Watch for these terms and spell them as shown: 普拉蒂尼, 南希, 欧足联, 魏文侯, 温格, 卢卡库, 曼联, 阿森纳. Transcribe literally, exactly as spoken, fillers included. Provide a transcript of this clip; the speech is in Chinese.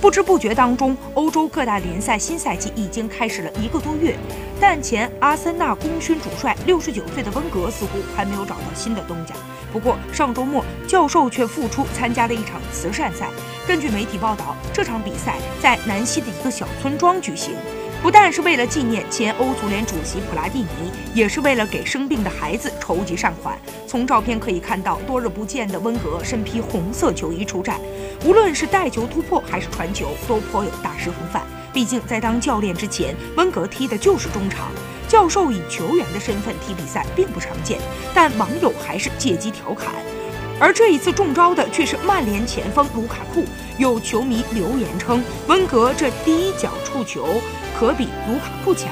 不知不觉当中，欧洲各大联赛新赛季已经开始了一个多月，但前阿森纳功勋主帅六十九岁的温格似乎还没有找到新的东家。不过上周末，教授却复出参加了一场慈善赛。根据媒体报道，这场比赛在南希的一个小村庄举行，不但是为了纪念前欧足联主席普拉蒂尼，也是为了给生病的孩子筹集善款。从照片可以看到，多日不见的温格身披红色球衣出战，无论是带球突破还是传球，都颇有大师风范。毕竟在当教练之前，温格踢的就是中场。教授以球员的身份踢比赛并不常见，但网友还是借机调侃。而这一次中招的却是曼联前锋卢卡库，有球迷留言称，温格这第一脚触球可比卢卡库强。